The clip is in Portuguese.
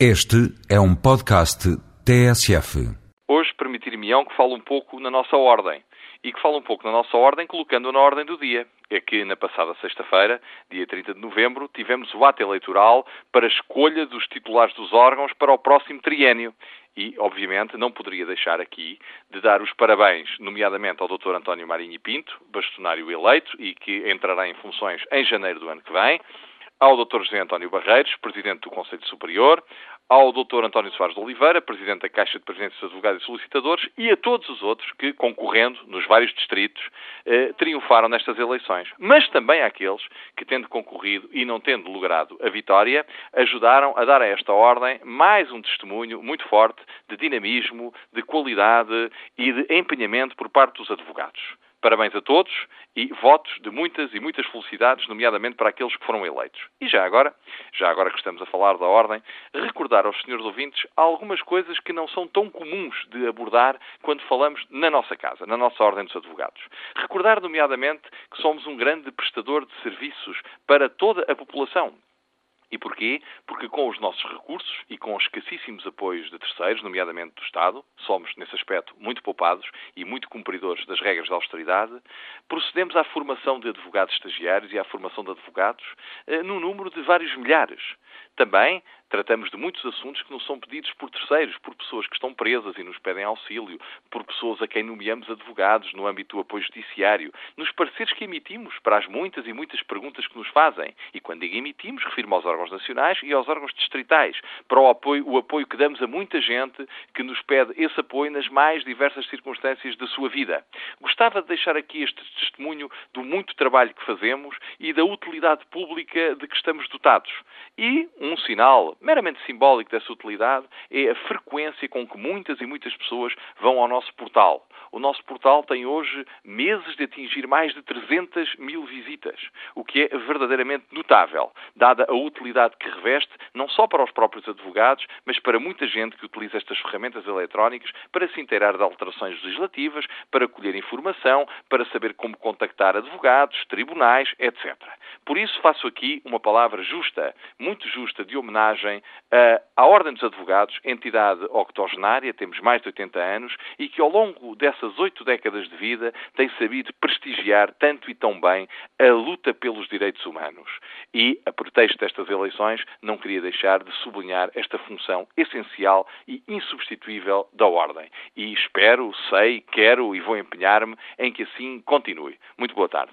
Este é um podcast TSF. Hoje permitir-me-ão que fale um pouco na nossa ordem. E que fale um pouco na nossa ordem colocando-a na ordem do dia. É que na passada sexta-feira, dia 30 de novembro, tivemos o ato eleitoral para a escolha dos titulares dos órgãos para o próximo triénio. E, obviamente, não poderia deixar aqui de dar os parabéns, nomeadamente ao Dr. António Marinho e Pinto, bastonário eleito e que entrará em funções em janeiro do ano que vem, ao Dr. José António Barreiros, Presidente do Conselho Superior, ao Dr. António Soares de Oliveira, Presidente da Caixa de Presidentes dos Advogados e Solicitadores, e a todos os outros que, concorrendo nos vários distritos, triunfaram nestas eleições. Mas também àqueles que, tendo concorrido e não tendo logrado a vitória, ajudaram a dar a esta ordem mais um testemunho muito forte de dinamismo, de qualidade e de empenhamento por parte dos advogados. Parabéns a todos e votos de muitas e muitas felicidades, nomeadamente para aqueles que foram eleitos. E já agora que estamos a falar da ordem, recordar aos senhores ouvintes algumas coisas que não são tão comuns de abordar quando falamos na nossa casa, na nossa Ordem dos Advogados. Recordar, nomeadamente, que somos um grande prestador de serviços para toda a população. E porquê? Porque com os nossos recursos e com os escassíssimos apoios de terceiros, nomeadamente do Estado, somos, nesse aspecto, muito poupados e muito cumpridores das regras da austeridade, procedemos à formação de advogados estagiários e à formação de advogados num número de vários milhares. Também tratamos de muitos assuntos que nos são pedidos por terceiros, por pessoas que estão presas e nos pedem auxílio, por pessoas a quem nomeamos advogados no âmbito do apoio judiciário, nos pareceres que emitimos para as muitas e muitas perguntas que nos fazem. E quando digo emitimos, refiro-me aos órgãos nacionais e aos órgãos distritais, para o apoio que damos a muita gente que nos pede esse apoio nas mais diversas circunstâncias da sua vida. Gostava de deixar aqui este testemunho do muito trabalho que fazemos e da utilidade pública de que estamos dotados. E um sinal meramente simbólico dessa utilidade é a frequência com que muitas e muitas pessoas vão ao nosso portal. O nosso portal tem hoje meses de atingir mais de 300 mil visitas, o que é verdadeiramente notável, dada a utilidade que reveste não só para os próprios advogados, mas para muita gente que utiliza estas ferramentas eletrónicas para se inteirar de alterações legislativas, para colher informação, para saber como contactar advogados, tribunais, etc. Por isso faço aqui uma palavra justa, muito justa, de homenagem à Ordem dos Advogados, entidade octogenária, temos mais de 80 anos, e que ao longo dessas 8 décadas de vida tem sabido prestigiar tanto e tão bem a luta pelos direitos humanos. E, a pretexto destas eleições, não queria deixar de sublinhar esta função essencial e insubstituível da Ordem. E espero, sei, quero e vou empenhar-me em que assim continue. Muito boa tarde.